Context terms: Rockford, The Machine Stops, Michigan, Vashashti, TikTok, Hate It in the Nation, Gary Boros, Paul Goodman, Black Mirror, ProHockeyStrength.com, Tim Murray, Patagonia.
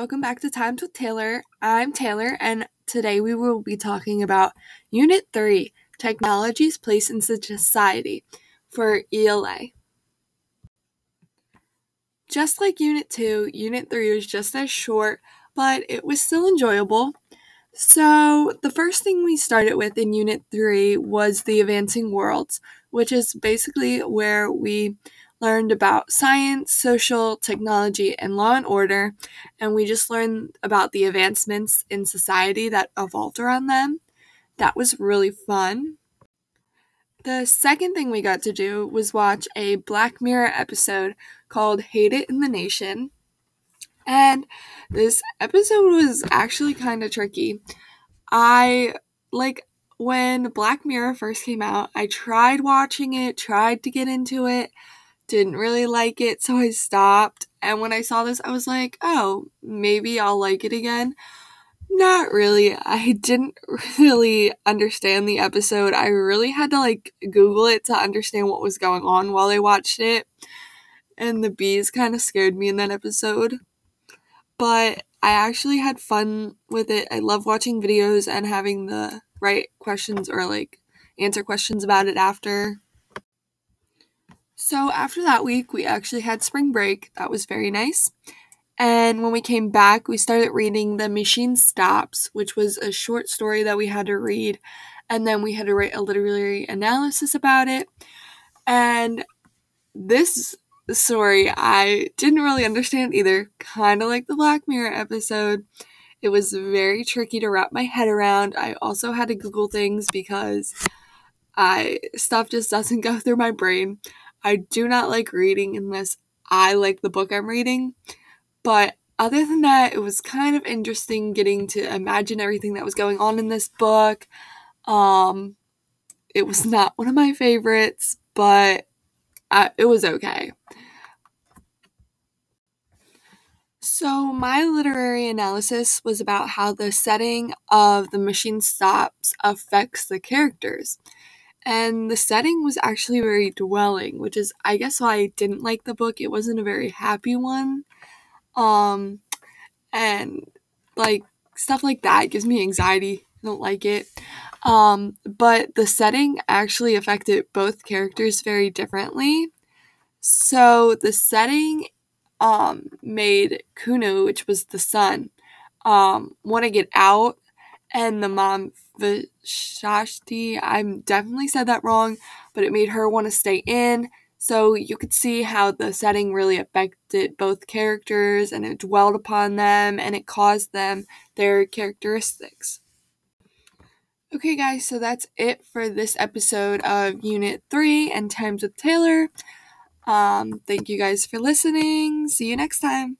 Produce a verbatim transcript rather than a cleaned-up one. Welcome back to Times with Taylor. I'm Taylor, and today we will be talking about Unit three, Technology's Place in Society, for E L A. Just like Unit two, Unit three was just as short, but it was still enjoyable. So the first thing we started with in Unit three was the Advancing Worlds, which is basically where we learned about science, social, technology, and law and order, and we just learned about the advancements in society that evolved around them. That was really fun. The second thing we got to do was watch a Black Mirror episode called Hate It in the Nation, and this episode was actually kind of tricky. I, like, when Black Mirror first came out, I tried watching it, tried to get into it, didn't really like it, so I stopped. And when I saw this, I was like, oh, maybe I'll like it again. Not really. I didn't really understand the episode. I really had to like Google it to understand what was going on while I watched it. And the bees kind of scared me in that episode. But I actually had fun with it. I love watching videos and having the right questions or like answer questions about it after. So after that week, we actually had spring break. That was very nice. And when we came back, we started reading The Machine Stops, which was a short story that we had to read. And then we had to write a literary analysis about it. And this story, I didn't really understand either. Kind of like the Black Mirror episode. It was very tricky to wrap my head around. I also had to Google things because I stuff just doesn't go through my brain. I do not like reading unless I like the book I'm reading, but other than that, it was kind of interesting getting to imagine everything that was going on in this book. Um, it was not one of my favorites, but I, it was okay. So my literary analysis was about how the setting of The Machine Stops affects the characters. And the setting was actually very dwelling, which is, I guess, why I didn't like the book. It wasn't a very happy one. Um, and, like, stuff like that gives me anxiety. I don't like it. Um, but the setting actually affected both characters very differently. So the setting um, made Kuno, which was the son, um, want to get out. And the mom, Vashashti, I definitely said that wrong, but it made her want to stay in. So you could see how the setting really affected both characters, and it dwelled upon them, and it caused them their characteristics. Okay, guys, so that's it for this episode of Unit three and Times with Taylor. Um, thank you guys for listening. See you next time.